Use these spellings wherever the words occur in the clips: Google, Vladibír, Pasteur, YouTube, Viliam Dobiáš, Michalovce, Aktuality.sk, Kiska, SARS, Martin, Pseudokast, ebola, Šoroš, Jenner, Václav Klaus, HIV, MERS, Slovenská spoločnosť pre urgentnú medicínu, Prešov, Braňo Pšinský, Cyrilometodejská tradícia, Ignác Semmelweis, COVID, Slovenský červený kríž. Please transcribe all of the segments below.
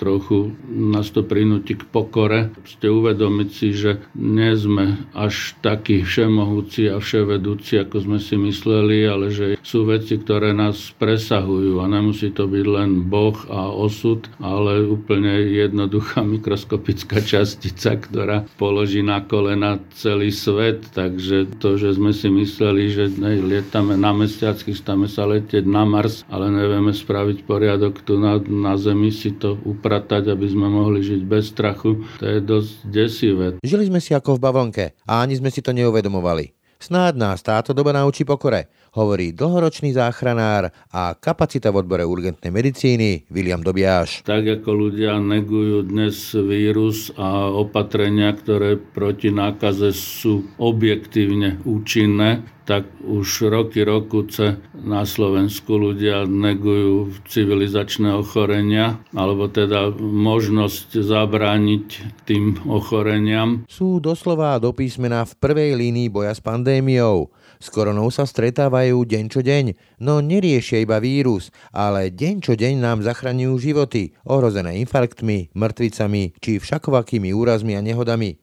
Trochu nás to prinúti k pokore. Ste uvedomiť si, že nie sme až takí všemohúci a vševedúci, ako sme si mysleli, ale že sú veci, ktoré nás presahujú a nemusí to byť len Boh a osud, ale úplne jednoduchá mikroskopická častica, ktorá položí na kolena celý svet. Takže to, že sme si mysleli, že lietame na mesiac, chystáme sa letieť na Mars, ale nevieme spraviť poriadok tu na Zemi, si to upratať, aby sme mohli žiť bez strachu, to je dosť desivé. Žili sme si ako v bavlnke a ani sme si to neuvedomovali. Snáď nás táto doba naučí pokore, hovorí dlhoročný záchranár a kapacita v odbore urgentnej medicíny Viliam Dobiáš. Tak ako ľudia negujú dnes vírus a opatrenia, ktoré proti nákaze sú objektívne účinné, tak už rokuce na Slovensku ľudia negujú civilizačné ochorenia, alebo teda možnosť zabrániť tým ochoreniam. Sú doslova do písmena v prvej línii boja s pandémiou. S koronou sa stretávajú deň čo deň, no neriešia iba vírus, ale deň čo deň nám zachraňujú životy, ohrozené infarktmi, mŕtvicami či všakovakými úrazmi a nehodami.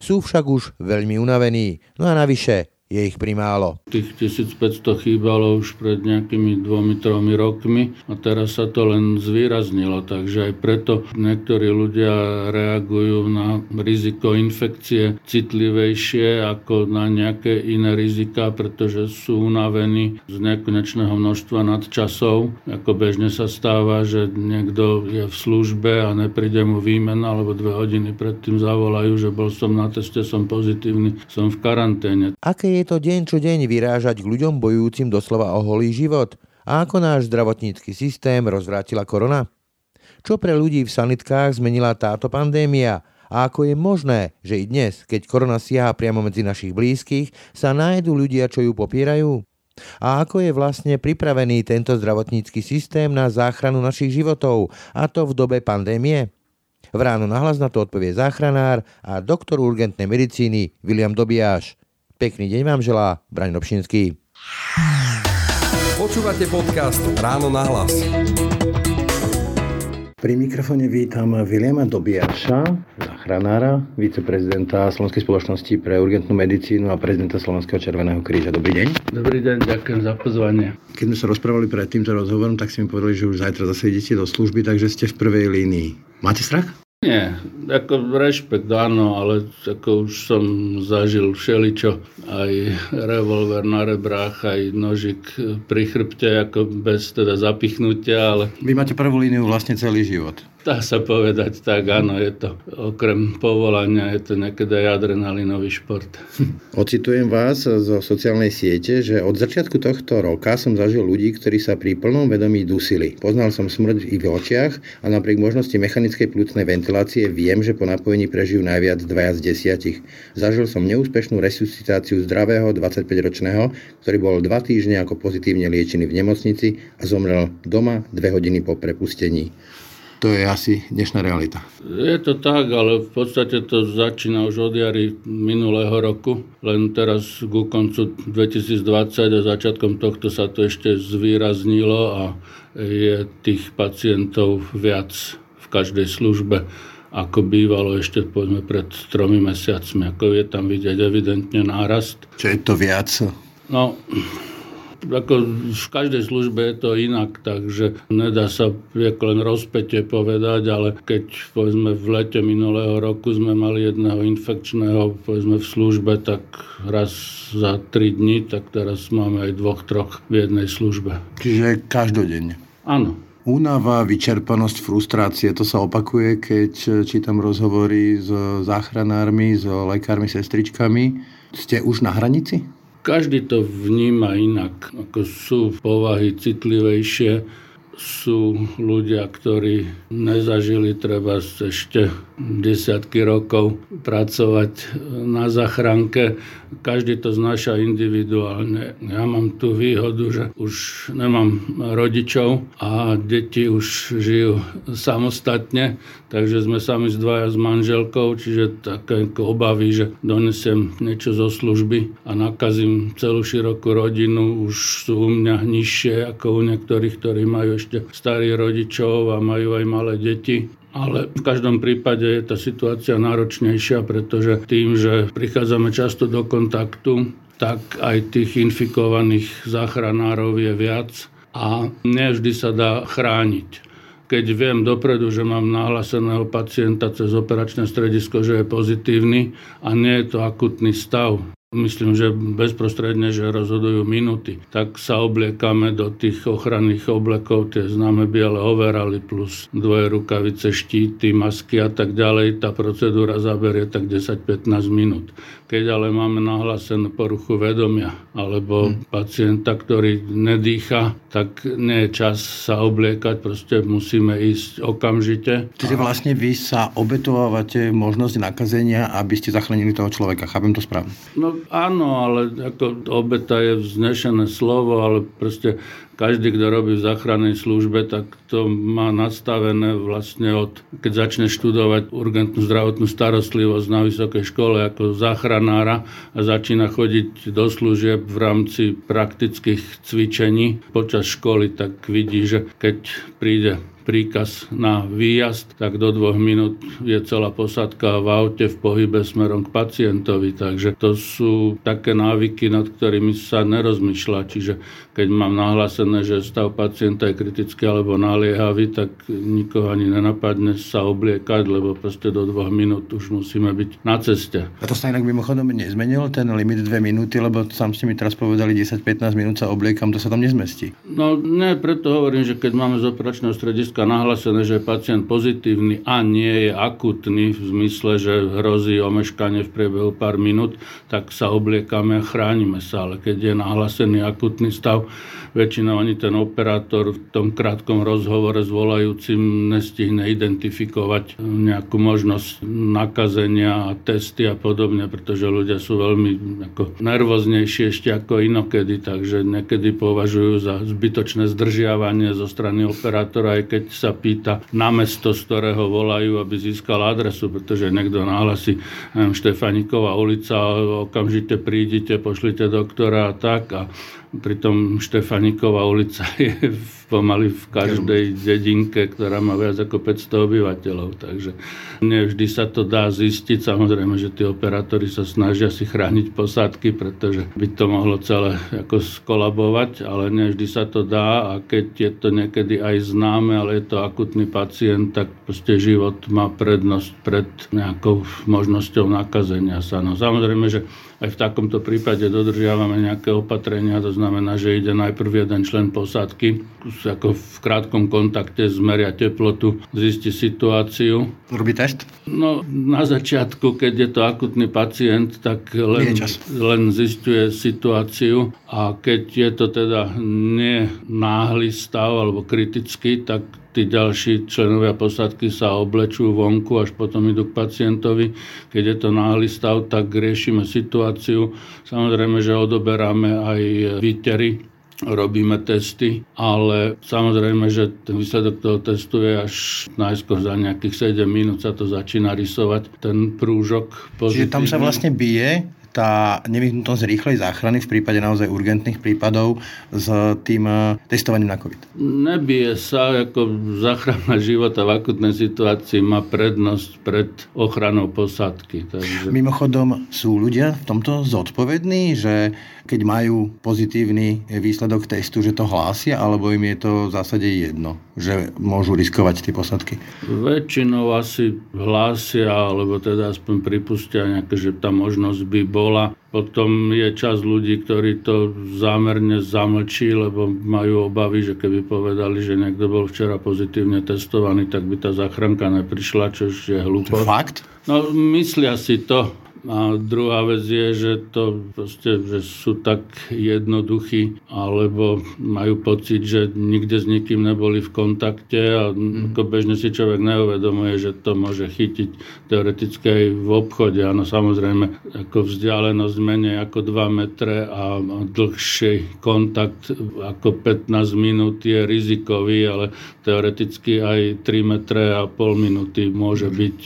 Sú však už veľmi unavení, no a navyše je ich primálo. Tých 1500 chýbalo už pred nejakými 2-3 rokmi a teraz sa to len zvýraznilo, takže aj preto niektorí ľudia reagujú na riziko infekcie citlivejšie ako na nejaké iné rizika, pretože sú unavení z nekonečného množstva nadčasov. Ako bežne sa stáva, že niekto je v službe a nepríde mu výmena, alebo 2 hodiny predtým zavolajú, že bol som na teste, som pozitívny, som v karanténe. Aké je to deň čo deň vyrážať k ľuďom bojujúcim doslova o holý život? A ako náš zdravotnícky systém rozvrátila korona? Čo pre ľudí v sanitkách zmenila táto pandémia? A ako je možné, že i dnes, keď korona siaha priamo medzi našich blízkych, sa nájdu ľudia, čo ju popierajú? A ako je vlastne pripravený tento zdravotnícky systém na záchranu našich životov, a to v dobe pandémie? V Ráno nahlas na to odpovie záchranár a doktor urgentnej medicíny Viliam Dobiáš. Pekný deň vám želá Braňo Pšinský. Počúvate podcast Ráno nahlas. Pri mikrofóne vítam Viliama Dobiáša, záchranára, viceprezidenta Slovenskej spoločnosti pre urgentnú medicínu a prezidenta Slovenského červeného kríža. Dobrý deň. Dobrý deň, ďakujem za pozvanie. Keď sme sa rozprávali pred týmto rozhovorom, tak si mi povedali, že už zajtra zase idete do služby, takže ste v prvej línii. Máte strach? Nie, ako rešpekt, áno, ale ako už som zažil všeličo, aj revolver na rebrách, aj nožik pri chrbte, ako bez teda zapichnutia, ale... Vy máte prvú líniu vlastne celý život. Dá sa povedať tak, áno, je to okrem povolania, je to niekedy aj adrenalinový šport. Ocitujem vás zo sociálnej siete, že od začiatku tohto roka som zažil ľudí, ktorí sa pri plnom vedomí dusili. Poznal som smrť i v očiach a napriek možnosti mechanickej plúcnej ventilácie viem, že po napojení prežijú najviac 2 z 10. Zažil som neúspešnú resuscitáciu zdravého 25-ročného, ktorý bol 2 týždne ako pozitívne liečený v nemocnici a zomrel doma 2 hodiny po prepustení. To je asi dnešná realita. Je to tak, ale v podstate to začína už od jary minulého roku. Len teraz ku koncu 2020 a začiatkom tohto sa to ešte zvýraznilo a je tých pacientov viac v každej službe, ako bývalo ešte poďme pred 3 mesiacmi. Ako je tam vidieť evidentne nárast. Čo je to viac? No... Ako v každej službe je to inak, takže nedá sa len rozpätie povedať, ale keď povedzme v lete minulého roku sme mali jedného infekčného povedzme v službe, tak raz za 3 dní, tak teraz máme aj 2-3 v jednej službe. Čiže každodenne? Áno. Únava, vyčerpanosť, frustrácie, to sa opakuje, keď čítam rozhovory s záchranármi, s lekármi, sestričkami. Ste už na hranici? Každý to vníma inak, ako sú povahy citlivejšie. sú ľudia, ktorí nezažili treba ešte desiatky rokov pracovať na zachránke. Každý to znáša individuálne. Ja mám tú výhodu, že už nemám rodičov a deti už žijú samostatne, takže sme sami dvaja s manželkou, čiže také obavy, že donesiem niečo zo služby a nakazím celú širokú rodinu, už sú u mňa nižšie ako u niektorých, ktorí majú ešte starých rodičov a majú aj malé deti. Ale v každom prípade je tá situácia náročnejšia, pretože tým, že prichádzame často do kontaktu, tak aj tých infikovaných záchranárov je viac a nevždy sa dá chrániť. Keď viem dopredu, že mám nahláseného pacienta cez operačné stredisko, že je pozitívny a nie je to akutný stav, myslím, že bezprostredne, že rozhodujú minúty, tak sa obliekame do tých ochranných oblekov, tie známe biele overaly plus dvoje rukavice, štíty, masky a tak ďalej. Tá procedúra zaberie tak 10-15 minút. Keď ale máme nahlásenú poruchu vedomia alebo pacienta, ktorý nedýcha, tak nie je čas sa obliekať, proste musíme ísť okamžite. Čiže vlastne vy sa obetovávate možnosť nakazenia, aby ste zachránili toho človeka. Chápem to správne? No áno, ale ako obeta je vznešené slovo, ale proste každý, kto robí v záchrannej službe, tak to má nastavené vlastne keď začne študovať urgentnú zdravotnú starostlivosť na vysokej škole ako záchranára a začína chodiť do služieb v rámci praktických cvičení počas školy, tak vidí, že keď príde príkaz na výjazd, tak do 2 minút je celá posádka v aute v pohybe smerom k pacientovi. Takže to sú také návyky, nad ktorými sa nerozmýšľa. Čiže keď mám nahlásené, že stav pacienta je kritický alebo naliehavý, tak nikoho ani nenapadne sa obliekať, lebo proste do 2 minút už musíme byť na ceste. A to sa inak mimochodom nezmenilo, ten limit 2 minúty, lebo sám ste mi teraz povedali 10-15 minút sa obliekam, to sa tam nezmestí. No nie, preto hovorím, že keď máme z operačného strediska nahlásené, že je pacient pozitívny a nie je akutný v zmysle, že hrozí omeškanie v priebehu pár minút, tak sa obliekame a chránime sa. Ale keď je nahlásený akutný stav, väčšinou ani ten operátor v tom krátkom rozhovore s volajúcim nestihne identifikovať nejakú možnosť nakazenia a testy a podobne, pretože ľudia sú veľmi nervóznejší ešte ako inokedy, takže niekedy považujú za zbytočné zdržiavanie zo strany operátora, aj keď sa pýta na mesto, z ktorého volajú, aby získal adresu, pretože niekto nahlasí Štefaniková ulica, okamžite prídite, pošlite doktora a tak, a pritom Štefaniková ulica je pomaly v každej dedinke, ktorá má viac ako 500 obyvateľov, takže nevždy sa to dá zistiť. Samozrejme, že tí operátori sa snažia si chrániť posádky, pretože by to mohlo celé skolabovať, ale nevždy sa to dá, a keď je to niekedy aj známe, ale je to akutný pacient, tak proste život má prednosť pred nejakou možnosťou nakazenia sa. No samozrejme, že aj v takomto prípade dodržiavame nejaké opatrenia, to znamená, že ide najprv jeden člen posádky, ako v krátkom kontakte zmeria teplotu, zistí situáciu. Robí test? No na začiatku, keď je to akutný pacient, tak len zisťuje situáciu, a keď je to teda nenáhly stav alebo kritický, tak tí ďalší členovia posádky sa oblečú vonku, až potom idú k pacientovi. Keď je to náhly stav, tak riešime situáciu. Samozrejme, že odoberáme aj výtery, robíme testy, ale samozrejme, že ten výsledok toho testu je až najskôr za nejakých 7 minút sa to začína rysovať, ten prúžok pozitívny. Čiže tam sa vlastne bije tá nevyhnutnosť rýchlej záchrany v prípade naozaj urgentných prípadov s tým testovaním na COVID? Nebije sa, záchrana života v akutnej situácii má prednosť pred ochranou posádky. Takže... Mimochodom, sú ľudia v tomto zodpovední, že keď majú pozitívny výsledok testu, že to hlásia, alebo im je to v zásade jedno, že môžu riskovať tie posádky? Väčšinou asi hlásia, alebo teda aspoň pripustia nejaké, že tá možnosť by bola. Potom je čas ľudí, ktorí to zámerne zamlčí, lebo majú obavy, že keby povedali, že niekto bol včera pozitívne testovaný, tak by tá záchranka neprišla, čo je hlúpo. Fakt? No, myslia si to. A druhá vec je, že to proste, že sú tak jednoduchí, alebo majú pocit, že nikde s nikým neboli v kontakte a ako bežne si človek neuvedomuje, že to môže chytiť teoreticky aj v obchode. Áno, samozrejme, ako vzdialenosť menej ako 2 metre a dlhší kontakt ako 15 minút je rizikový, ale teoreticky aj 3 metre a pol minúty môže byť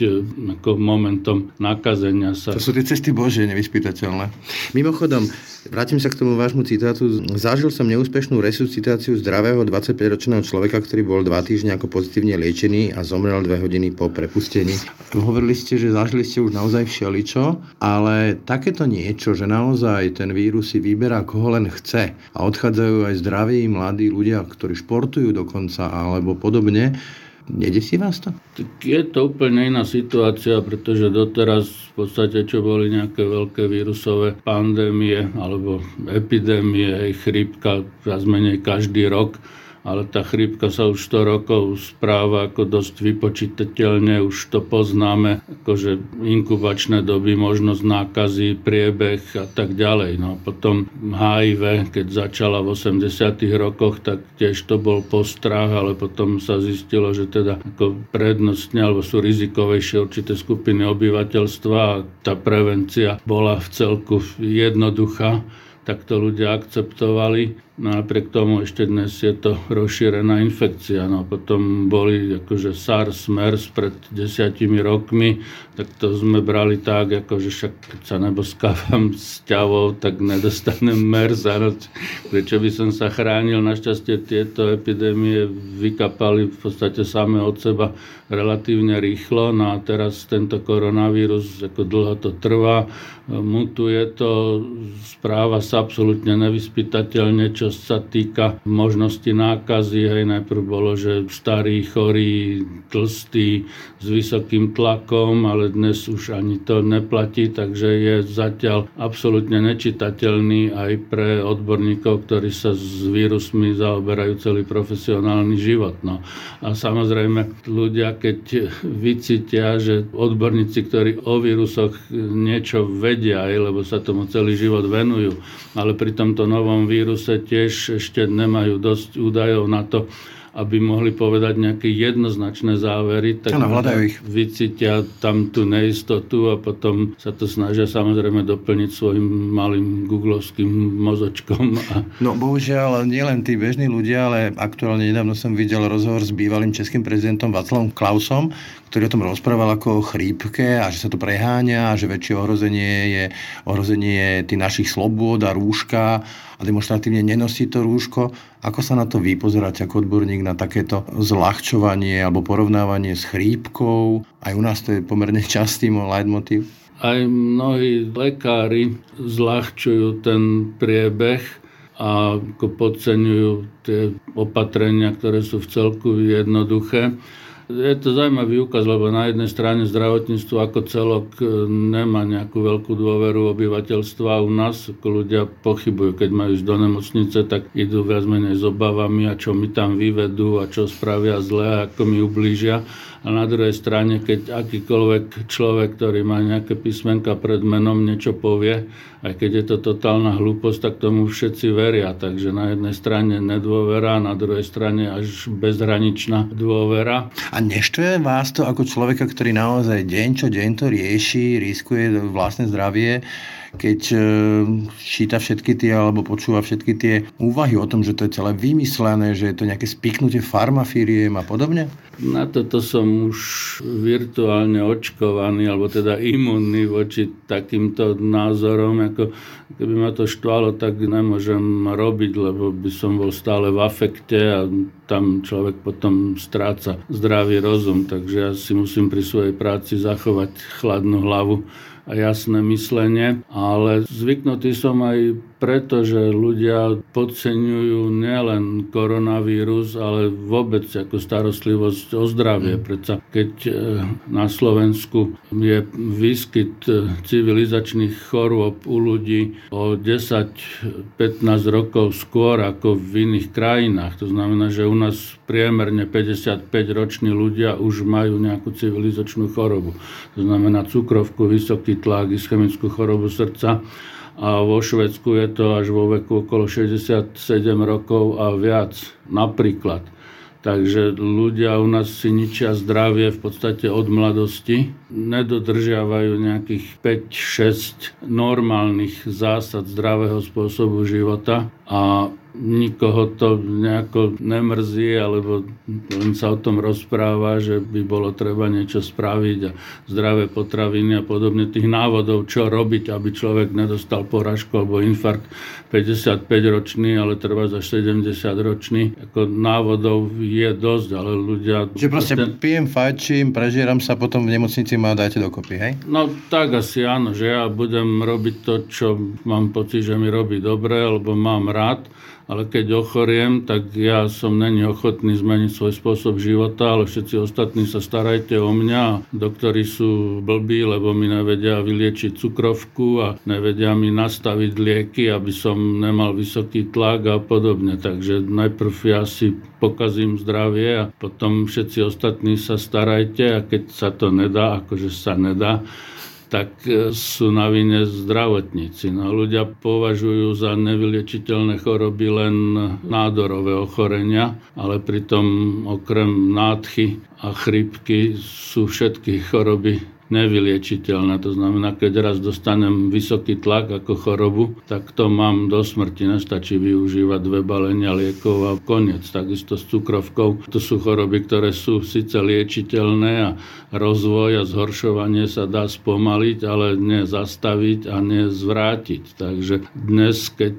ako momentom nakazenia sa. To sú tie cesty Božie nevyspytateľné. Mimochodom, vrátim sa k tomu vášmu citátu. Zažil som neúspešnú resuscitáciu zdravého 25-ročného človeka, ktorý bol 2 týždne ako pozitívne liečený a zomrel 2 hodiny po prepustení. Hovorili ste, že zažili ste už naozaj všeličo, ale takéto niečo, že naozaj ten vírus si vyberá, koho len chce. A odchádzajú aj zdraví, mladí ľudia, ktorí športujú dokonca alebo podobne. Nedesí vás to? Je to úplne iná situácia, pretože doteraz v podstate, čo boli nejaké veľké vírusové pandémie alebo epidémie, aj chrípka, viac menej každý rok, ale tá chrípka sa už 100 rokov správa ako dosť vypočítateľne, už to poznáme, akože inkubačné doby, možnosť nákazy, priebeh a tak ďalej. No potom HIV, keď začala v 80. rokoch, tak tiež to bol postrach, ale potom sa zistilo, že teda ako prednostne alebo sú rizikovejšie určité skupiny obyvateľstva a tá prevencia bola v celku jednoduchá. Tak to ľudia akceptovali. No napriek tomu ešte dnes je to rozšírená infekcia. No potom boli akože SARS, MERS pred 10 rokmi, tak to sme brali tak, akože však keď sa neboskávam s ťavou, tak nedostanem MERS. Prečo by som sa chránil? Našťastie tieto epidémie vykapali v podstate same od seba relatívne rýchlo. No a teraz tento koronavírus, ako dlho to trvá, mutuje to, správa sa absolútne nevyspytateľne, čo sa týka možnosti nákazy. Hej, najprv bolo, že starý, chorý, tlstý, s vysokým tlakom, ale dnes už ani to neplatí, takže je zatiaľ absolútne nečitateľný aj pre odborníkov, ktorí sa s vírusmi zaoberajú celý profesionálny život. No. A samozrejme, ľudia, keď vycítia, že odborníci, ktorí o vírusoch niečo vedia, aj, lebo sa tomu celý život venujú, ale pri tomto novom víruse tiež ešte nemajú dosť údajov na to, aby mohli povedať nejaké jednoznačné závery, tak vycítia tam tú neistotu a potom sa to snažia samozrejme doplniť svojim malým googlovským mozočkom. No bohužiaľ, nielen tí bežní ľudia, ale aktuálne nedávno som videl rozhovor s bývalým českým prezidentom Václavom Klausom, ktorý o tom rozprával ako o chrípke a že sa to preháňa a že väčšie ohrozenie je tých našich slobôd a rúška a demonstratívne nenosí to rúško. Ako sa na to vy pozeráte ako odborník na takéto zľahčovanie alebo porovnávanie s chrípkou? Aj u nás to je pomerne častý leitmotív. Aj mnohí lekári zľahčujú ten priebeh a podceňujú tie opatrenia, ktoré sú v celku jednoduché. Je to zaujímavý úkaz, lebo na jednej strane zdravotníctvo ako celok nemá nejakú veľkú dôveru obyvateľstva u nás. Ľudia pochybujú, keď majú ísť do nemocnice, tak idú viac menej s obavami a čo mi tam vyvedú a čo spravia zle, ako mi ublížia. A na druhej strane, keď akýkoľvek človek, ktorý má nejaké písmenka pred menom, niečo povie, aj keď je to totálna hlúposť, tak tomu všetci veria. Takže na jednej strane nedôvera, na druhej strane až bezhraničná dôvera. A neštve vás to ako človeka, ktorý naozaj deň čo deň to rieši, riskuje vlastné zdravie, keď číta všetky tie alebo počúva všetky tie úvahy o tom, že to je celé vymyslené, že je to nejaké spiknutie farmafíriem a podobne? Na toto som už virtuálne očkovaný alebo teda imunný voči takýmto názorom. Ako keby ma to štvalo, tak nemôžem robiť, lebo by som bol stále v afekte a tam človek potom stráca zdravý rozum. Takže ja si musím pri svojej práci zachovať chladnú hlavu a jasné myslenie, ale zvyknutý som aj pretože ľudia podceňujú nielen koronavírus, ale vôbec ako starostlivosť o zdravie. Preto keď na Slovensku je výskyt civilizačných chorôb u ľudí o 10-15 rokov skôr ako v iných krajinách, to znamená, že u nás priemerne 55-roční ľudia už majú nejakú civilizačnú chorobu. To znamená cukrovku, vysoký tlak, ischemickú chorobu srdca. A vo Švédsku je to až vo veku okolo 67 rokov a viac, napríklad. Takže ľudia u nás si ničia zdravie v podstate od mladosti. Nedodržiavajú nejakých 5-6 normálnych zásad zdravého spôsobu života a nikoho to nejako nemrzí, alebo len sa o tom rozpráva, že by bolo treba niečo spraviť a zdravé potraviny a podobne. Tých návodov, čo robiť, aby človek nedostal porážku alebo infarkt 55-ročný, ale treba za 70-ročný. Ako návodov je dosť, ale ľudia... Že proste pijem, fajčím, prežieram sa, potom v nemocnici ma dáte dokopy, hej? No tak asi áno, že ja budem robiť to, čo mám pocit, že mi robí dobre, alebo mám rád. Ale keď ochoriem, tak ja som není ochotný zmeniť svoj spôsob života, ale všetci ostatní sa starajte o mňa. Doktori sú blbí, lebo mi nevedia vyliečiť cukrovku a nevedia mi nastaviť lieky, aby som nemal vysoký tlak a podobne. Takže najprv ja si pokazím zdravie a potom všetci ostatní sa starajte, a keď sa to nedá, akože sa nedá, tak sú na vine zdravotníci. No, ľudia považujú za nevyliečiteľné choroby len nádorové ochorenia, ale pritom okrem nádchy a chrípky sú všetky choroby nevyliečiteľné. To znamená, keď raz dostanem vysoký tlak ako chorobu, tak to mám do smrti. Nestačí využívať 2 balenia liekov a koniec. Takisto s cukrovkou. To sú choroby, ktoré sú síce liečiteľné a rozvoj a zhoršovanie sa dá spomaliť, ale nie zastaviť a nie zvrátiť. Takže dnes, keď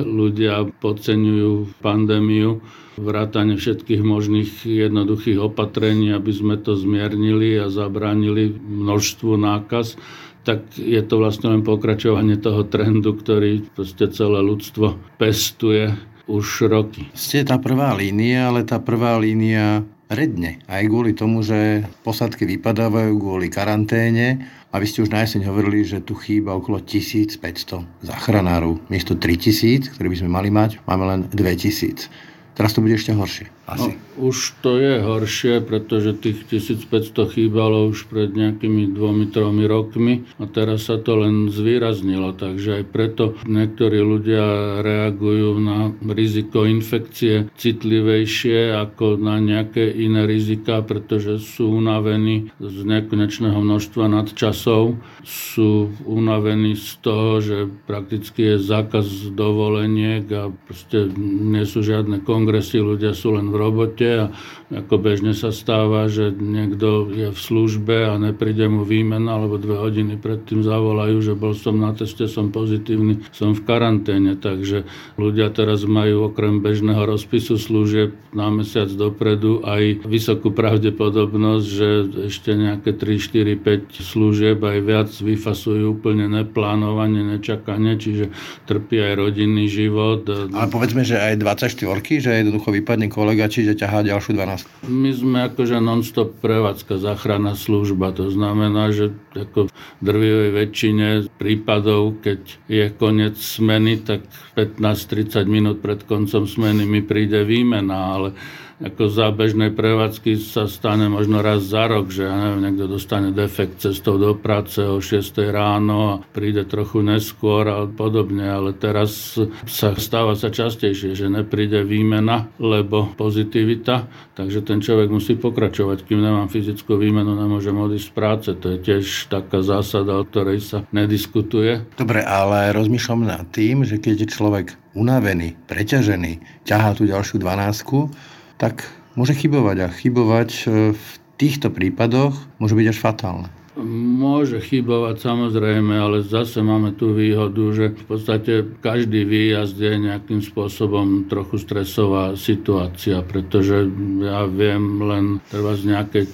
ľudia podceňujú pandémiu, vrátane všetkých možných jednoduchých opatrení, aby sme to zmiernili a zabránili množstvu nákaz, tak je to vlastne len pokračovanie toho trendu, ktorý proste celé ľudstvo pestuje už roky. Ste tá prvá línia, ale tá prvá línia redne. Aj kvôli tomu, že posádky vypadávajú kvôli karanténe. A vy ste už na jeseň hovorili, že tu chýba okolo 1500 záchranárov. Miesto 3000, ktoré by sme mali mať, máme len 2000. Teraz to bude ešte horšie. Asi. No, už to je horšie, pretože tých 1500 chýbalo už pred nejakými 2-3 rokmi a teraz sa to len zvýraznilo. Takže aj preto niektorí ľudia reagujú na riziko infekcie citlivejšie ako na nejaké iné rizika, pretože sú unavení z nekonečného množstva nadčasov. Sú unavení z toho, že prakticky je zákaz dovoleniek a proste nie sú žiadne kongresy, ľudia sú len v robote a ako bežne sa stáva, že niekto je v službe a nepríde mu výmena, alebo 2 hodiny predtým zavolajú, že bol som na teste, som pozitívny, som v karanténe. Takže ľudia teraz majú okrem bežného rozpisu služieb na mesiac dopredu aj vysokú pravdepodobnosť, že ešte nejaké 3, 4, 5 služieb aj viac vyfasujú úplne neplánovane, nečakane, čiže trpí aj rodinný život. Ale povedzme, že aj 24-ky, že jednoducho vypadne kolega, čiže ťahá ďalšiu 12. My sme akože non-stop prevádzka, záchranná služba. To znamená, že ako v drvivej väčšine prípadov, keď je koniec smeny, tak 15-30 minút pred koncom smeny mi príde výmena, ale ako za bežnej prevádzky sa stane možno raz za rok, že ja neviem, niekto dostane defekt cestou do práce o 6 ráno a príde trochu neskôr a podobne, ale teraz sa stáva sa častejšie, že nepríde výmena, lebo pozitivita, takže ten človek musí pokračovať. Kým nemám fyzickú výmenu, nemôžem odísť z práce. To je tiež taká zásada, o ktorej sa nediskutuje. Dobre, ale rozmýšľam nad tým, že keď je človek unavený, preťažený, ťahá tú ďalšiu 12-ku, tak môže chybovať. A chybovať v týchto prípadoch môže byť až fatálne. Môže chybovať samozrejme, ale zase máme tú výhodu, že v podstate každý výjazd je nejakým spôsobom trochu stresová situácia, pretože ja viem len treba z nejakej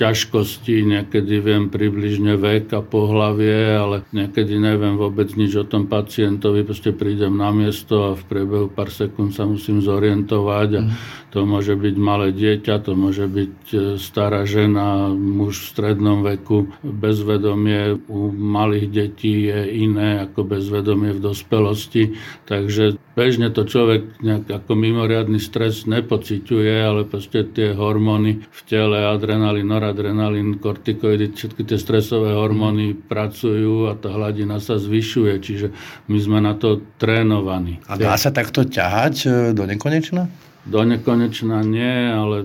ťažkosti, niekedy viem približne vek a pohlavie, ale niekedy neviem vôbec nič o tom pacientovi, proste prídem na miesto a v priebehu pár sekúnd sa musím zorientovať a to môže byť malé dieťa, to môže byť stará žena, muž v strednom veku. Bezvedomie u malých detí je iné ako bezvedomie v dospelosti, takže bežne to človek nejak ako mimoriadny stres nepociťuje, ale proste tie hormóny v tele, adrenalín, noradrenalín, kortikoidy, všetky tie stresové hormóny pracujú a tá hladina sa zvyšuje, čiže my sme na to trénovaní. A dá sa takto ťahať do nekonečna? Do nekonečna nie, ale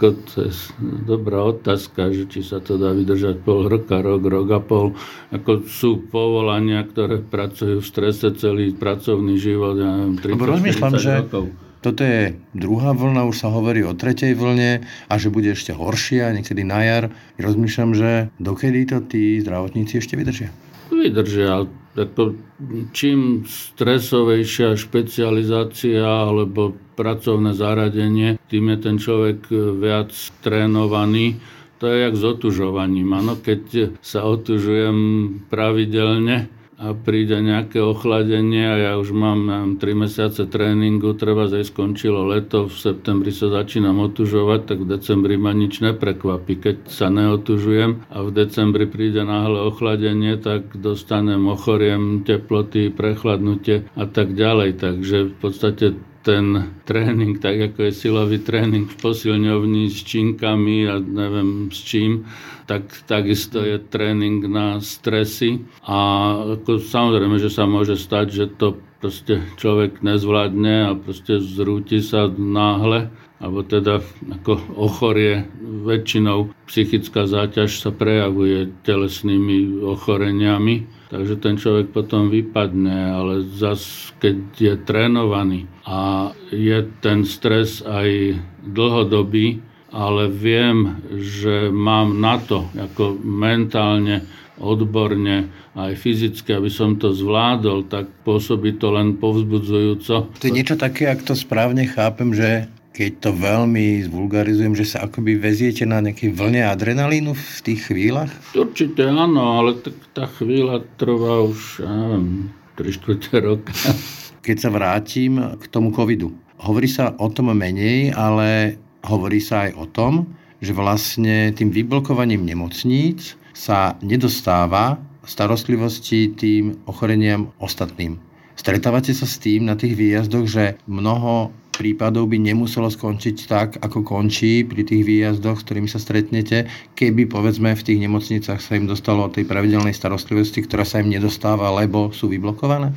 to je dobrá otázka, že či sa to dá vydržať pol roka, rok a pol. Ako sú povolania, ktoré pracujú v strese celý pracovný život, ja neviem, 30-40 rokov. Toto je druhá vlna, už sa hovorí o tretej vlne a že bude ešte horšia, niekedy na jar. Rozmýšľam, že dokedy to tí zdravotníci ešte vydržia? Vydržia. Čím stresovejšia špecializácia alebo pracovné zaradenie, tým je ten človek viac trénovaný. To je jak s otužovaním. Ano, keď sa otužujem pravidelne a príde nejaké ochladenie a ja už mám 3 mesiace tréningu, treba zase skončilo leto, v septembri sa začínam otužovať, tak v decembri ma nič neprekvapí. Keď sa neotužujem a v decembri príde náhle ochladenie, tak dostanem, ochoriem, teploty, prechladnutie a tak ďalej. Takže v podstate ten tréning, tak ako je silový tréning v posilňovni s činkami a neviem s čím, tak takisto je tréning na stresy. A ako, samozrejme, že sa môže stať, že to proste človek nezvládne a proste zrúti sa náhle, alebo teda ako ochorie. Väčšinou psychická záťaž sa prejavuje telesnými ochoreniami, takže ten človek potom vypadne, ale zas keď je trénovaný a je ten stres aj dlhodobý, ale viem, že mám na to ako mentálne, odborne aj fyzicky, aby som to zvládol, tak pôsobí to len povzbudzujúco. To je niečo také, ak to správne chápem, že keď to veľmi zvulgarizujem, že sa akoby veziete na nejaké vlne adrenalínu v tých chvíľach? Určite áno, ale tá chvíľa trvá už, ja neviem, 3-4 roka. Keď sa vrátim k tomu covidu, hovorí sa o tom menej, ale hovorí sa aj o tom, že vlastne tým vyblokovaním nemocníc sa nedostáva starostlivosti tým ochoreniam ostatným. Stretávate sa s tým na tých výjazdoch, že mnoho prípadov by nemuselo skončiť tak, ako končí pri tých výjazdoch, s ktorými sa stretnete, keby, povedzme, v tých nemocnicách sa im dostalo tej pravidelnej starostlivosti, ktorá sa im nedostáva, lebo sú vyblokované?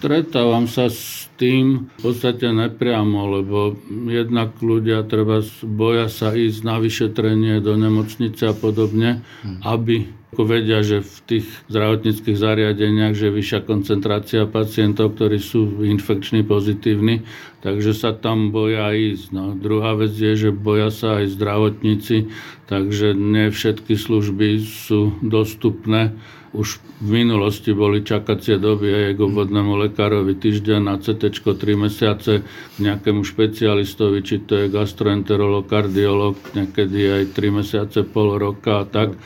Stretávam sa s tým v podstate nepriamo, lebo jednak ľudia treba boja sa ísť na vyšetrenie do nemocnice a podobne, aby vedia, že v tých zdravotníckych zariadeniach je vyššia koncentrácia pacientov, ktorí sú infekční, pozitívni, takže sa tam boja ísť. No, druhá vec je, že boja sa aj zdravotníci, takže nie všetky služby sú dostupné. Už v minulosti boli čakacie doby aj k obvodnému lekárovi týždeň, na CTčko 3 mesiace, k nejakému špecialistovi, či to je gastroenterolog, kardiolog, niekedy aj 3 mesiace, pol roka a tak.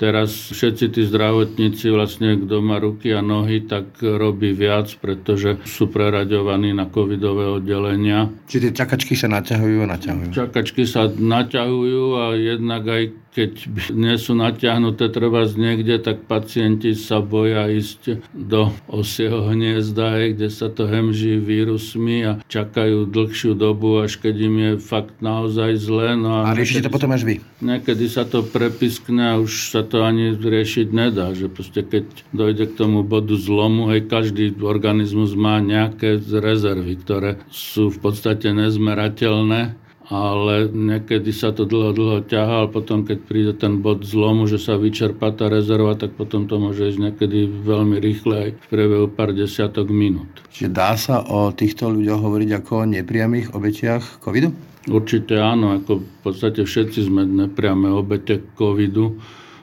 Teraz všetci tí zdravotníci, vlastne kto má ruky a nohy, tak robí viac, pretože sú preraďovaní na covidové oddelenia. Čiže tie čakačky sa naťahujú? Čakačky sa naťahujú a jednak aj keď nie sú natiahnuté trebárs niekde, tak pacienti sa boja ísť do osieho hniezda, kde sa to hemží vírusmi a čakajú dlhšiu dobu, až keď im je fakt naozaj zle. No a riešite to potom až vy? Niekedy sa to prepiskne a už sa to ani riešiť nedá. Že proste keď dojde k tomu bodu zlomu, hej, každý organizmus má nejaké rezervy, ktoré sú v podstate nezmerateľné, ale niekedy sa to dlho ťahá, ale potom, keď príde ten bod zlomu, že sa vyčerpá tá rezerva, tak potom to môže ísť niekedy veľmi rýchle aj v priebehu pár desiatok minút. Čiže dá sa o týchto ľuďoch hovoriť ako o nepriamých obetiach covidu? Určite áno, ako v podstate všetci sme nepriame obete covidu,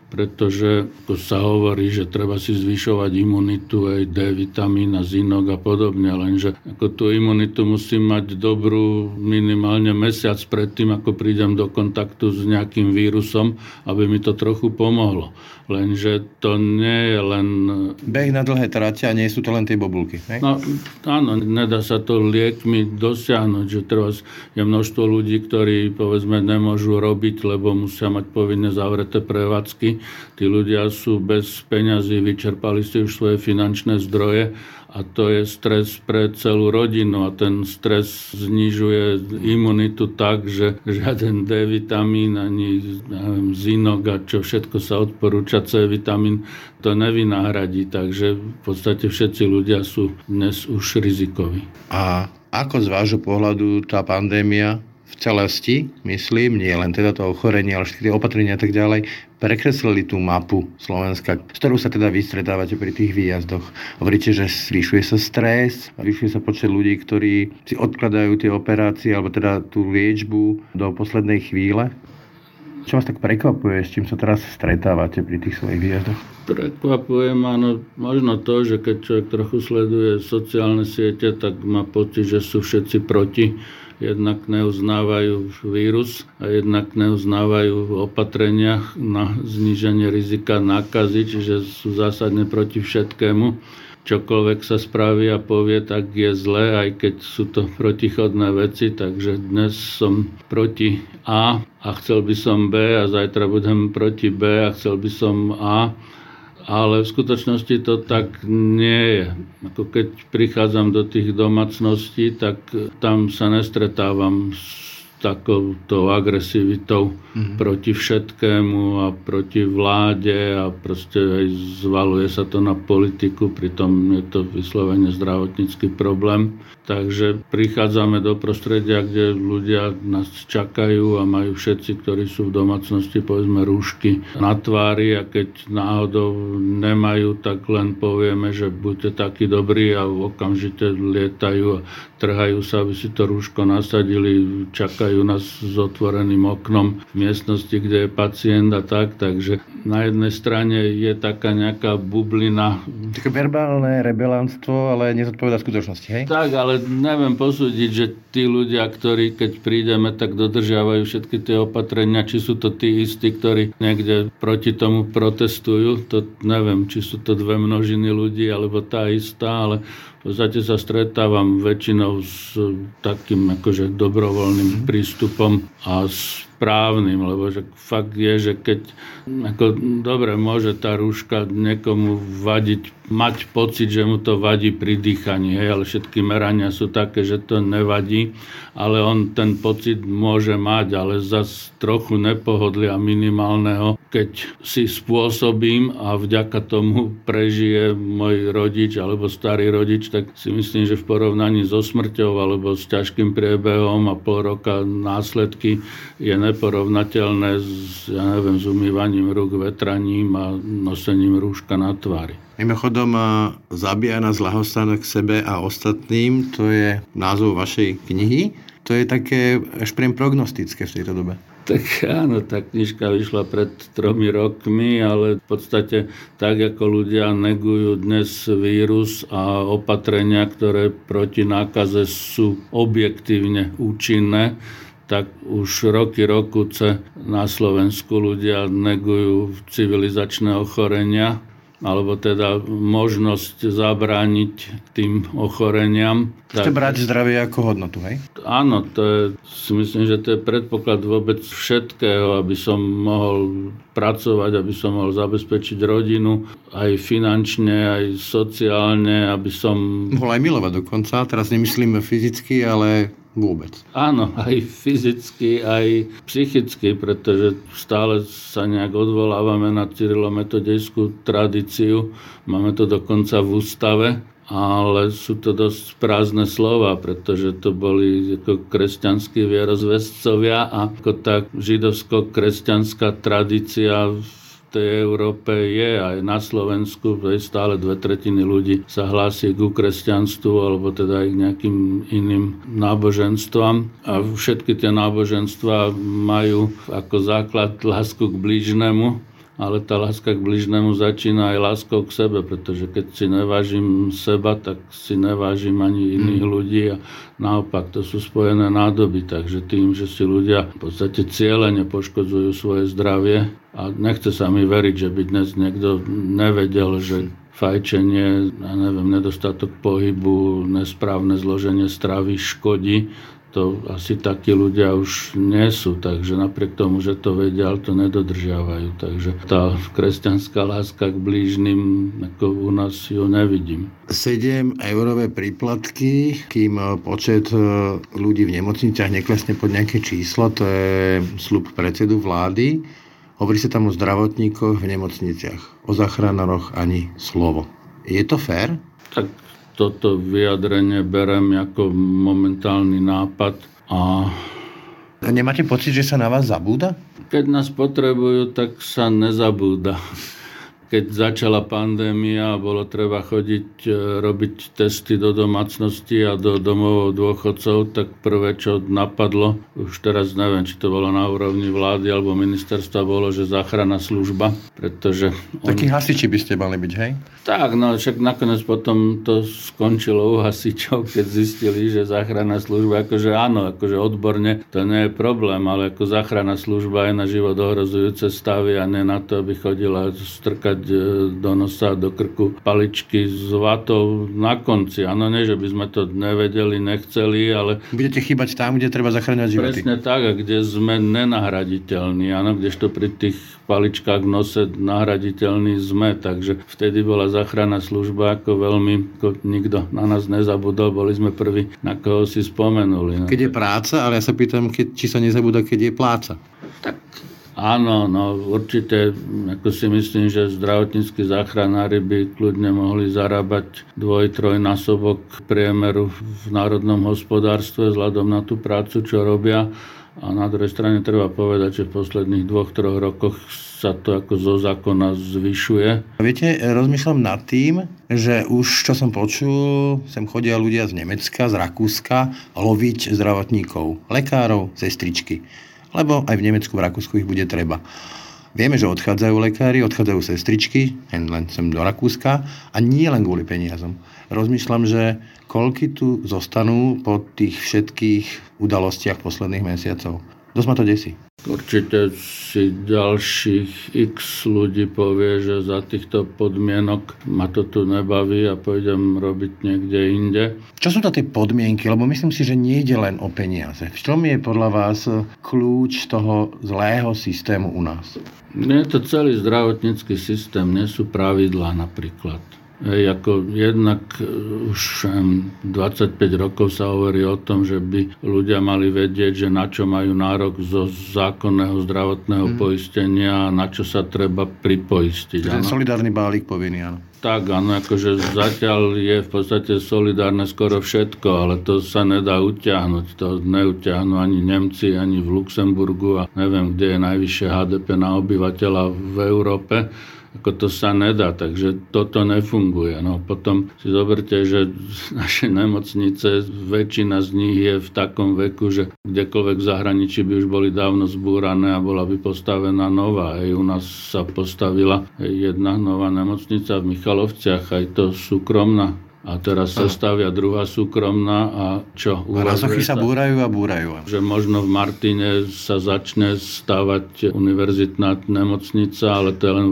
pretože sa hovorí, že treba si zvyšovať imunitu, aj D, vitamín a zinok a podobne, lenže ako tú imunitu musím mať dobrú minimálne mesiac predtým, ako prídem do kontaktu s nejakým vírusom, aby mi to trochu pomohlo. Lenže to nie je len... Beh na dlhé trate a nie sú to len tie bobulky, ne? No, áno, nedá sa to liekmi dosiahnuť, že teraz je množstvo ľudí, ktorí, povedzme, nemôžu robiť, lebo musia mať povinne zavreté prevádzky. Tí ľudia sú bez peňazí, vyčerpali si už svoje finančné zdroje a to je stres pre celú rodinu a ten stres znižuje imunitu tak, že žiaden D vitamín ani zinok a čo všetko sa odporúča, C vitamín, to nevynahradí, takže v podstate všetci ľudia sú dnes už rizikoví. A ako z vášho pohľadu tá pandémia v celosti, myslím, nie len teda to ochorenie, ale všetky opatrenia a tak ďalej, prekreslili tú mapu Slovenska, s ktorou sa teda vystretávate pri tých výjazdoch. Hovoríte, že zvyšuje sa stres, zvyšuje sa počet ľudí, ktorí si odkladajú tie operácie, alebo teda tú liečbu do poslednej chvíle. Čo vás tak prekvapuje, s čím sa teraz stretávate pri tých svojich výjazdoch? Prekvapuje ma možno to, že keď človek trochu sleduje sociálne siete, tak má pocit, že sú všetci proti. Jednak neuznávajú vírus a jednak neuznávajú opatrenia na zníženie rizika nákazy, čiže sú zásadne proti všetkému. Čokoľvek sa spraví a povie, tak je zlé, aj keď sú to protichodné veci, takže dnes som proti A a chcel by som B a zajtra budem proti B a chcel by som A. Ale v skutočnosti to tak nie je. Ako keď prichádzam do tých domácností, tak tam sa nestretávam s takouto agresivitou proti všetkému a proti vláde a proste aj zvaluje sa to na politiku, pritom je to vyslovene zdravotnícky problém. Takže prichádzame do prostredia, kde ľudia nás čakajú a majú všetci, ktorí sú v domácnosti, povedzme, rúšky na tvári a keď náhodou nemajú, tak len povieme, že buďte takí dobrí a okamžite lietajú a trhajú sa, aby si to rúško nasadili, čakajú nás s otvoreným oknom v miestnosti, kde je pacient a tak. Takže na jednej strane je taká nejaká bublina. Také verbálne rebelánstvo, ale nezodpovedá skutočnosti, hej? Tak, ale neviem posúdiť, že tí ľudia, ktorí keď prídeme, tak dodržiavajú všetky tie opatrenia, či sú to tí istí, ktorí niekde proti tomu protestujú. To neviem, či sú to dve množiny ľudí, alebo tá istá, ale v podstate sa stretávam väčšinou s takým akože dobrovoľným prístupom a správnym, lebo že fakt je, že keď ako dobre môže tá rúška niekomu vadiť, mať pocit, že mu to vadí pri dýchaní, hej, ale všetky merania sú také, že to nevadí, ale on ten pocit môže mať, ale zas trochu nepohodlia minimálneho, keď si spôsobím a vďaka tomu prežije môj rodič alebo starý rodič, tak si myslím, že v porovnaní so smrťou alebo s ťažkým priebehom a pol roka následky je neporovnateľné s, ja neviem, s umývaním rúk, vetraním a nosením rúška na tvári. Mimochodom, zabíja nás ľahostan k sebe a ostatným, to je názov vašej knihy. To je také špriem prognostické v tejto dobe. Tak áno, tá knižka vyšla pred 3 rokmi, ale v podstate tak, ako ľudia negujú dnes vírus a opatrenia, ktoré proti nákaze sú objektívne účinné, tak už roky rokuce na Slovensku ľudia negujú civilizačné ochorenia, alebo teda možnosť zabrániť tým ochoreniam. Chcete brať zdravie ako hodnotu, hej? Áno, to je, si myslím, že to je predpoklad vôbec všetkého, aby som mohol pracovať, aby som mohol zabezpečiť rodinu, aj finančne, aj sociálne, aby som... Mohol aj milovať dokonca, teraz nemyslím fyzicky, ale... Vôbec. Áno, aj fyzicky, aj psychicky, pretože stále sa nejak odvolávame na cyrilometodejskú tradíciu. Máme to dokonca v ústave, ale sú to dosť prázdne slova, pretože to boli ako kresťanskí vierozvescovia a ako tá židovsko-kresťanská tradícia v tej Európe je, aj na Slovensku, kde stále 2/3 ľudí sa hlási ku kresťanstvu alebo teda aj k nejakým iným náboženstvám. A všetky tie náboženstvá majú ako základ lásku k blížnemu ale tá láska k bližnému začína aj láskou k sebe, pretože keď si nevážim seba, tak si nevážim ani iných ľudí a naopak to sú spojené nádoby, takže tým, že si ľudia v podstate cielene poškodzujú svoje zdravie a nechce sa mi veriť, že by dnes niekto nevedel, že fajčenie, ja neviem, nedostatok pohybu, nesprávne zloženie stravy škodí. To asi takí ľudia už nie sú, takže napriek tomu, že to vedia, ale to nedodržiavajú. Takže tá kresťanská láska k blížnym, ako u nás ju nevidím. 7-eurové príplatky, kým počet ľudí v nemocniciach neklesne pod nejaké číslo, to je sľub predsedu vlády. Hovorí sa tam o zdravotníkoch v nemocniciach, o záchranároch ani slovo. Je to fér? Tak toto vyjadrenie berem ako momentálny nápad. A nemáte pocit, že sa na vás zabúda? Keď nás potrebujú, tak sa nezabúda. Keď začala pandémia a bolo treba chodiť robiť testy do domácnosti a do domov dôchodcov, tak prvé, čo napadlo, už teraz neviem, či to bolo na úrovni vlády alebo ministerstva, bolo, že záchranná služba, pretože... Takí hasiči by ste mali byť, hej? Tak, no však nakoniec potom to skončilo u hasičov, keď zistili, že záchranná služba, akože áno, akože odborne, to nie je problém, ale ako záchranná služba je na život ohrozujúce stavy a nie na to, aby chodila strkať do nosa, do krku paličky s vatou na konci. Áno, nie, že by sme to nevedeli, nechceli, ale... Budete chýbať tam, kde treba zachraňovať životy. Presne tak, a kde sme nenahraditeľní. Áno, kdežto pri tých paličkách v nose nahraditeľní sme. Takže vtedy bola záchranná služba ako veľmi... Ako nikto na nás nezabudol, boli sme prví, na koho si spomenuli. Keď je práca, ale ja sa pýtam, či sa nezabúda, keď je pláca. Tak... Áno, no určite, ako si myslím, že zdravotníckí záchranári by kľudne mohli zarábať 2-3 násobok priemeru v národnom hospodárstve vzhľadom na tú prácu, čo robia. A na druhej strane treba povedať, že v posledných 2-3 rokoch sa to ako zo zákona zvyšuje. Viete, rozmýšľam nad tým, že už, čo som počul, sem chodia ľudia z Nemecka, z Rakúska loviť zdravotníkov, lekárov, sestričky. Lebo aj v Nemecku, v Rakúsku ich bude treba. Vieme, že odchádzajú lekári, odchádzajú sestričky, len sem do Rakúska a nie len kvôli peniazom. Rozmýšľam, že koľky tu zostanú po tých všetkých udalostiach posledných mesiacov. Dosť ma to desí. Určite si ďalších x ľudí povie, že za týchto podmienok ma to tu nebaví a pôjdem robiť niekde inde. Čo sú to tie podmienky? Lebo myslím si, že nie ide len o peniaze. V čom je podľa vás kľúč toho zlého systému u nás? Nie je to celý zdravotnícky systém, nie sú pravidlá napríklad. Jednak už 25 rokov sa hovorí o tom, že by ľudia mali vedieť, že na čo majú nárok zo zákonného zdravotného poistenia a na čo sa treba pripoistiť. Ten solidárny balík povinný, áno. Tak, áno, akože zatiaľ je v podstate solidárne skoro všetko, ale to sa nedá utiahnuť. To neutiahnu ani Nemci, ani v Luxemburgu a neviem, kde je najvyššie HDP na obyvateľa v Európe. Ako to sa nedá, takže toto nefunguje. No, potom si zoberte, že naše nemocnice, väčšina z nich je v takom veku, že kdekoľvek v zahraničí by už boli dávno zbúrané a bola by postavená nová. U nás sa postavila jedna nová nemocnica v Michalovciach, aj to súkromná. A teraz sa stavia druhá súkromná a čo? Razochy sa búrajú a búrajú. Že možno v Martine sa začne stavať univerzitná nemocnica, ale to je len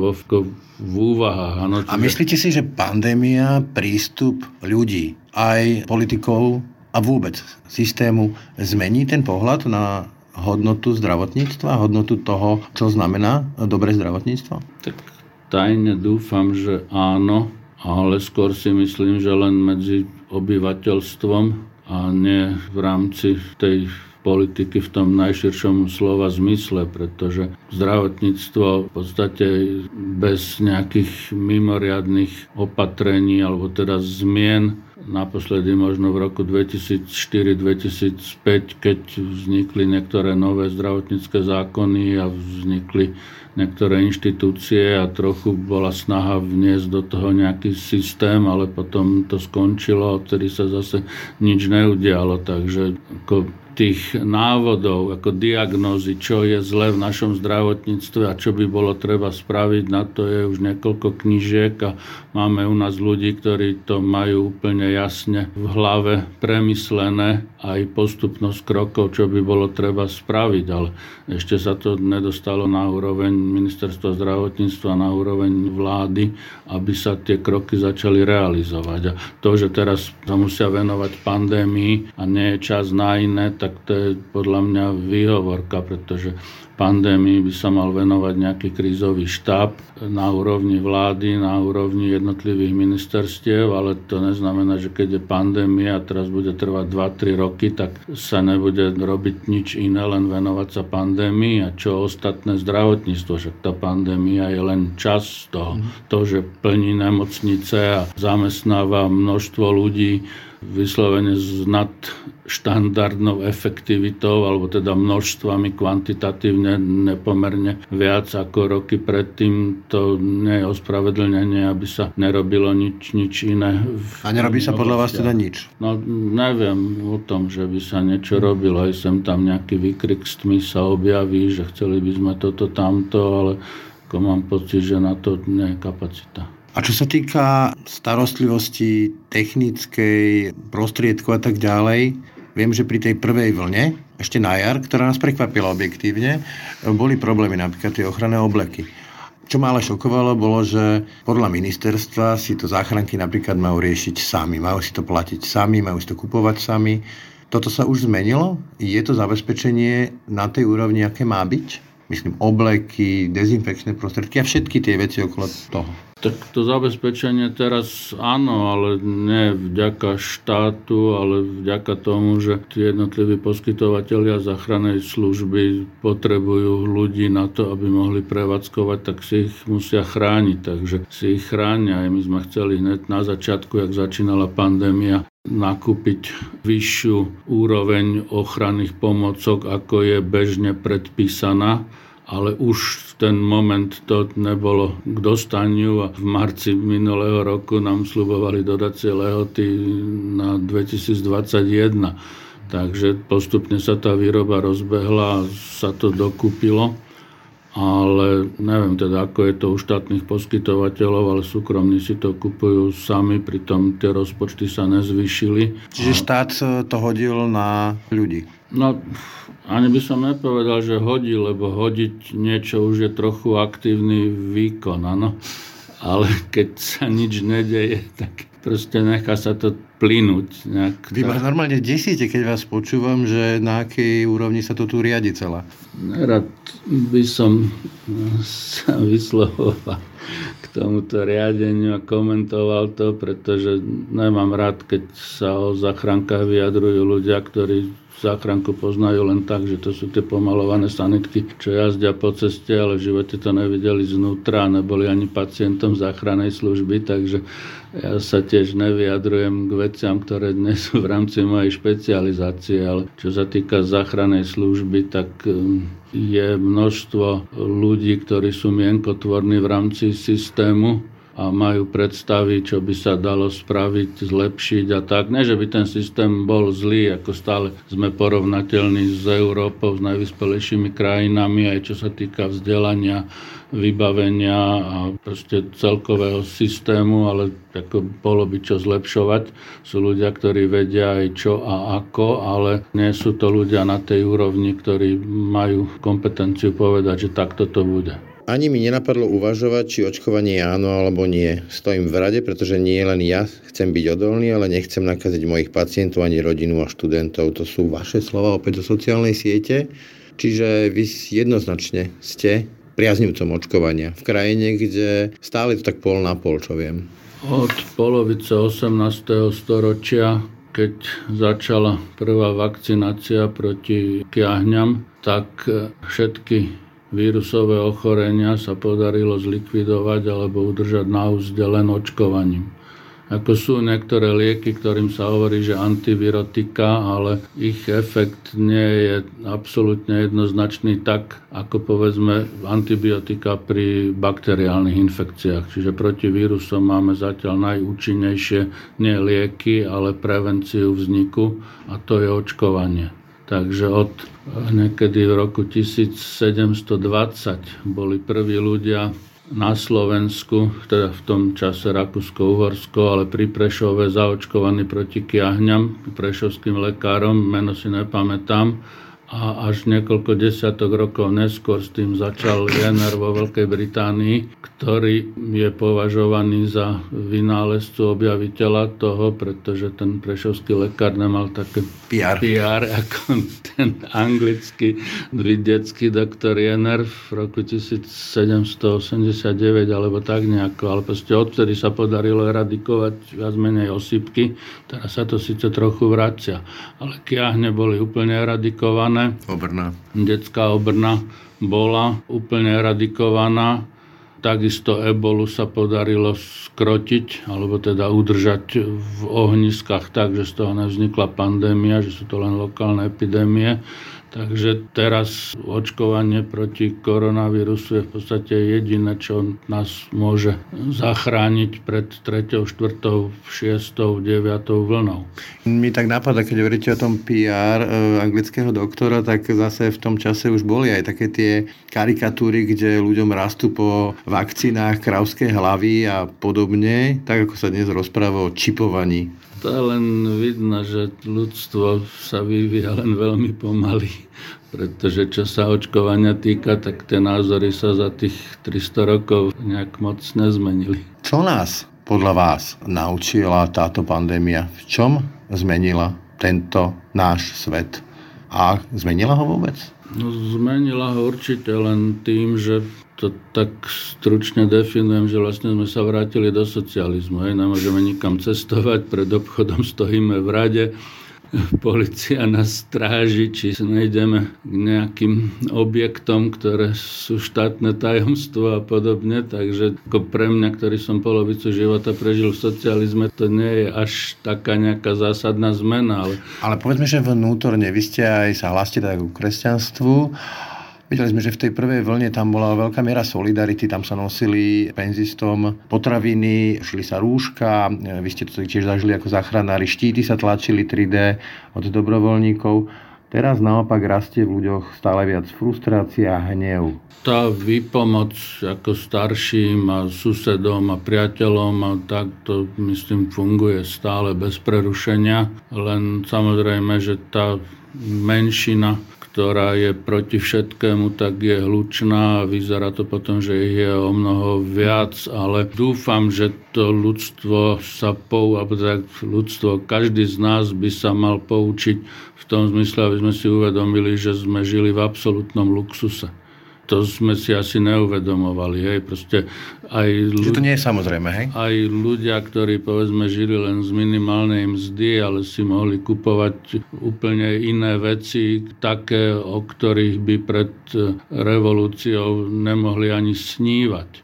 v úvahách. Ano, čiže... A myslíte si, že pandémia, prístup ľudí, aj politikov a vôbec systému zmení ten pohľad na hodnotu zdravotníctva, hodnotu toho, čo znamená dobré zdravotníctvo? Tak tajne dúfam, že áno. Ale skôr si myslím, že len medzi obyvateľstvom a nie v rámci tej politiky v tom najširšom slova zmysle, pretože zdravotníctvo v podstate bez nejakých mimoriadnych opatrení alebo teda zmien, naposledy možno v roku 2004-2005, keď vznikli niektoré nové zdravotnícke zákony a vznikli niektoré inštitúcie a trochu bola snaha vniesť do toho nejaký systém, ale potom to skončilo a vtedy sa zase nič neudialo. Takže ako tých návodov, ako diagnózy, čo je zle v našom zdravotníctve a čo by bolo treba spraviť, na to je už niekoľko knížiek a máme u nás ľudí, ktorí to majú úplne jasne v hlave premyslené aj postupnosť krokov, čo by bolo treba spraviť, ale ešte sa to nedostalo na úroveň ministerstva zdravotníctva, na úroveň vlády, aby sa tie kroky začali realizovať. A to, že teraz sa musia venovať pandémii a nie je čas na iné, tak to je podľa mňa výhovorka, pretože pandémii by sa mal venovať nejaký krízový štáb na úrovni vlády, na úrovni jednotlivých ministerstiev, ale to neznamená, že keď je pandémia a teraz bude trvať 2-3 roky, tak sa nebude robiť nič iné, len venovať sa pandémii a čo ostatné zdravotníctvo, však tá pandémia je len čas toho. To, že plní nemocnice a zamestnáva množstvo ľudí vyslovene s nadštandardnou efektivitou, alebo teda množstvami kvantitatívne nepomerne viac ako roky predtým, to nie je ospravedlnenie, aby sa nerobilo nič iné. A nerobí sa podľa vás teda nič? No neviem o tom, že by sa niečo robilo, aj sem tam nejaký výkrik s tmy sa objaví, že chceli by sme toto, tamto, ale ako mám pocit, že na to nie je kapacita. A čo sa týka starostlivosti technickej, prostriedkov a tak ďalej, viem, že pri tej prvej vlne, ešte na jar, ktorá nás prekvapila objektívne, boli problémy, napríklad tie ochranné obleky. Čo ma ale šokovalo, bolo, že podľa ministerstva si to záchranky napríklad majú riešiť sami, majú si to platiť sami, majú si to kupovať sami. Toto sa už zmenilo? Je to zabezpečenie na tej úrovni, aké má byť? Myslím, obleky, dezinfekčné prostriedky a všetky tie veci okolo toho. Tak to zabezpečenie teraz áno, ale nie vďaka štátu, ale vďaka tomu, že tí jednotliví poskytovatelia záchrannej služby potrebujú ľudí na to, aby mohli prevádzkovať, tak si ich musia chrániť. Takže si ich chránia. Aj my sme chceli hneď na začiatku, jak začínala pandémia, nakúpiť vyššiu úroveň ochranných pomôcok, ako je bežne predpísaná, ale už v ten moment to nebolo k dostaniu a v marci minulého roku nám sľubovali dodacie lehoty na 2021. Takže postupne sa tá výroba rozbehla a sa to dokúpilo. Ale neviem teda, ako je to u štátnych poskytovateľov, ale súkromní si to kupujú sami, pritom tie rozpočty sa nezvýšili. Čiže štát to hodil na ľudí? No, ani by som nepovedal, že hodí, lebo hodiť niečo už je trochu aktívny výkon, áno. Ale keď sa nič nedeje, tak proste nechá sa to plynúť. Vy ma normálne desíte, keď vás počúvam, že na akej úrovni sa to tu riadi celá. Nerad by som sa vyslovoval k tomuto riadeniu a komentoval to, pretože nemám rád, keď sa o záchrankách vyjadrujú ľudia, ktorí záchranku poznajú len tak, že to sú tie pomalované sanitky, čo jazdia po ceste, ale v živote to nevideli znútra, neboli ani pacientom záchrannej služby, takže ja sa tiež nevyjadrujem k veciam, ktoré dnes sú v rámci mojej špecializácie, ale čo sa týka záchrannej služby, tak je množstvo ľudí, ktorí sú mienkotvorní v rámci systému a majú predstavy, čo by sa dalo spraviť, zlepšiť a tak. Nie, že by ten systém bol zlý, ako stále sme porovnateľní s Európou, s najvyspelejšími krajinami, aj čo sa týka vzdelania, vybavenia a proste celkového systému, ale ako bolo by čo zlepšovať. Sú ľudia, ktorí vedia aj čo a ako, ale nie sú to ľudia na tej úrovni, ktorí majú kompetenciu povedať, že takto to bude. Ani mi nenapadlo uvažovať, či očkovanie je áno alebo nie. Stojím v rade, pretože nie len ja chcem byť odolný, ale nechcem nakaziť mojich pacientov, ani rodinu a študentov. To sú vaše slova opäť do sociálnej siete. Čiže vy jednoznačne ste priaznivcom očkovania v krajine, kde stále to tak pol na pol, čo viem. Od polovice 18. storočia, keď začala prvá vakcinácia proti kiahňam, tak všetky vírusové ochorenia sa podarilo zlikvidovať alebo udržať na úzde len očkovaním. Ako sú niektoré lieky, ktorým sa hovorí, že antivirotika, ale ich efekt nie je absolútne jednoznačný tak, ako povedzme antibiotika pri bakteriálnych infekciách. Čiže proti vírusom máme zatiaľ najúčinnejšie nie lieky, ale prevenciu vzniku a to je očkovanie. Takže od niekedy v roku 1720 boli prví ľudia na Slovensku, teda v tom čase Rakúsko-Uhorsko, ale pri Prešove zaočkovaní proti kiahňam prešovským lekárom, meno si nepamätám. A až niekoľko desiatok rokov neskôr s tým začal Jenner vo Veľkej Británii, ktorý je považovaný za vynálezcu, objaviteľa toho, pretože ten prešovský lekár nemal také PR ako ten anglický vidiecký doktor Jenner v roku 1789 alebo tak nejako. Ale proste odtedy sa podarilo eradikovať viac menej osýpky. Teraz sa to síce trochu vracia, ale kiahne boli úplne eradikované. Obrna. Detská obrna bola úplne eradikovaná. Takisto ebolu sa podarilo skrotiť, alebo teda udržať v ohniskách tak, že z toho nevznikla pandémia, že sú to len lokálne epidémie. Takže teraz očkovanie proti koronavírusu je v podstate jediné, čo nás môže zachrániť pred 3., 4., 6., 9. vlnou. Mi tak napadá, keď hovoríte o tom PR anglického doktora, tak zase v tom čase už boli aj také tie karikatúry, kde ľuďom rastú po vakcínách krávské hlavy a podobne, tak ako sa dnes rozpráva o čipovaní. To je len vidno, že ľudstvo sa vyvíja len veľmi pomaly, pretože čo sa očkovania týka, tak tie názory sa za tých 300 rokov nejak moc nezmenili. Čo nás podľa vás naučila táto pandémia? V čom zmenila tento náš svet? A zmenila ho vôbec? No, zmenila ho určite len tým, že to tak stručne definujem, že vlastne sme sa vrátili do socializmu. Nemôžeme nikam cestovať, pred obchodom stojíme v rade, polícia nás stráži, či nejdeme k nejakým objektom, ktoré sú štátne tajomstvo a podobne. Takže ako pre mňa, ktorý som polovicu života prežil v socializme, to nie je až taká nejaká zásadná zmena. Ale povedzme, že vnútorne, vy ste aj sa hlasíte tak ku kresťanstvu. Videli sme, že v tej prvej vlne tam bola veľká miera solidarity, tam sa nosili penzistom potraviny, šli sa rúška, vy ste to tiež zažili ako záchranári, štíty sa tlačili 3D od dobrovoľníkov. Teraz naopak rastie v ľuďoch stále viac frustrácia a hnev. Tá výpomoc ako starším a susedom a priateľom a tak to myslím funguje stále bez prerušenia. Len samozrejme, že tá menšina, ktorá je proti všetkému, tak je hlučná a vyzerá to potom, že ich je o mnoho viac, ale dúfam, že to ľudstvo sa každý z nás by sa mal poučiť v tom zmysle, aby sme si uvedomili, že sme žili v absolútnom luxuse. To sme si asi neuvedomovali. Hej. Proste aj to nie je samozrejme, hej? Aj ľudia, ktorí povedzme žili len z minimálnej mzdy, ale si mohli kupovať úplne iné veci, také, o ktorých by pred revolúciou nemohli ani snívať.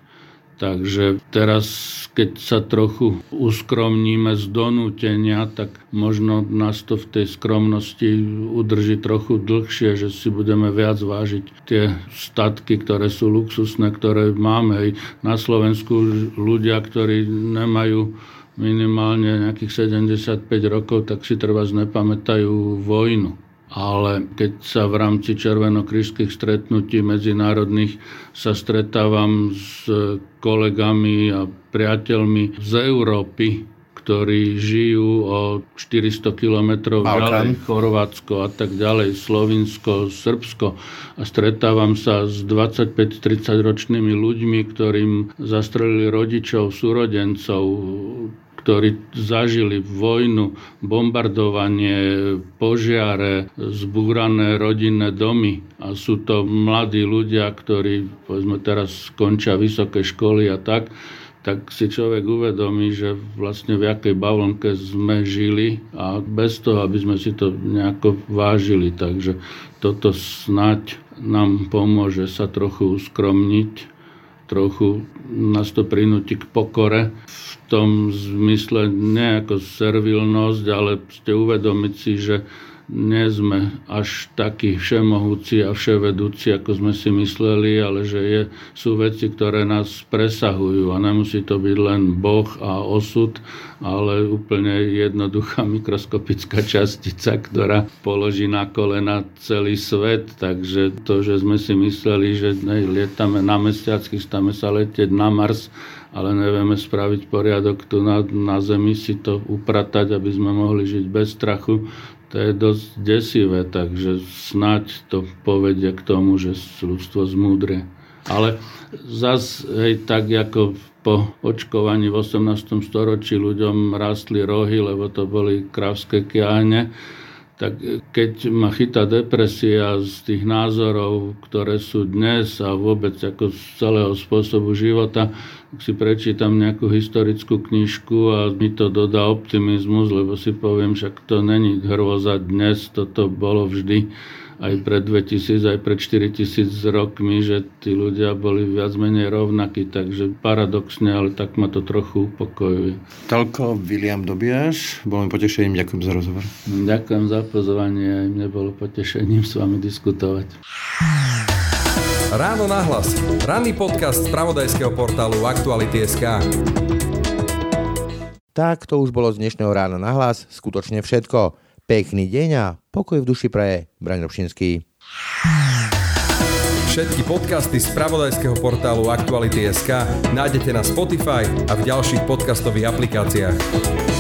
Takže teraz, keď sa trochu uskromníme z donútenia, tak možno nás to v tej skromnosti udrží trochu dlhšie, že si budeme viac vážiť tie statky, ktoré sú luxusné, ktoré máme. Na Slovensku ľudia, ktorí nemajú minimálne nejakých 75 rokov, tak si trebárs nepamätajú vojnu. Ale keď sa v rámci červenokrížskych stretnutí medzinárodných sa stretávam s kolegami a priateľmi z Európy, ktorí žijú o 400 kilometrov ďalej, Chorvátsko a tak ďalej, Slovinsko, Srbsko. A stretávam sa s 25-30 ročnými ľuďmi, ktorým zastrelili rodičov, súrodencov, ktorí zažili vojnu, bombardovanie, požiare, zbúrané rodinné domy. A sú to mladí ľudia, ktorí povedzme teraz končia vysoké školy a tak si človek uvedomí, že vlastne v jakej bavlnke sme žili a bez toho, aby sme si to nejako vážili. Takže toto snáď nám pomôže sa trochu uskromniť, trochu nás to prinúti k pokore v tom zmysle nie ako servilnosť, ale ste uvedomiť si, že nie sme až takí všemohúci a vševedúci, ako sme si mysleli, ale že sú veci, ktoré nás presahujú a nemusí to byť len Boh a osud, ale úplne jednoduchá mikroskopická častica, ktorá položí na kolena celý svet. Takže to, že sme si mysleli, že lietame na mesiac, chystáme sa letieť na Mars, ale nevieme spraviť poriadok tu na Zemi, si to upratať, aby sme mohli žiť bez strachu. To je dosť desivé, takže snáď to povedie k tomu, že ľudstvo zmúdrie. Ale zas, tak ako po očkovaní v 18. storočí ľuďom rástli rohy, lebo to boli kravské kiáne, tak keď ma chytá depresia z tých názorov, ktoré sú dnes a vôbec ako z celého spôsobu života, si prečítam nejakú historickú knižku a mi to dodá optimizmus, lebo si poviem, však to není hrôza dnes, toto bolo vždy aj pred 2000, aj pred 4000 rokmi, že tí ľudia boli viac menej rovnakí, takže paradoxne, ale tak ma to trochu upokojuje. Toľko Viliam Dobiáš, bol mi potešením, ďakujem za rozhovor. Ďakujem za pozvanie, aj mne bolo potešením s vami diskutovať. Ráno nahlas, ranný podcast spravodajského portálu Aktuality.sk. Tak to už bolo z dnešného Rána nahlas, skutočne všetko. Pekný deň a pokoj v duši praje Braňo Pšinský. Všetky podcasty z spravodajského portálu Aktuality.sk nájdete na Spotify a v ďalších podcastových aplikáciách.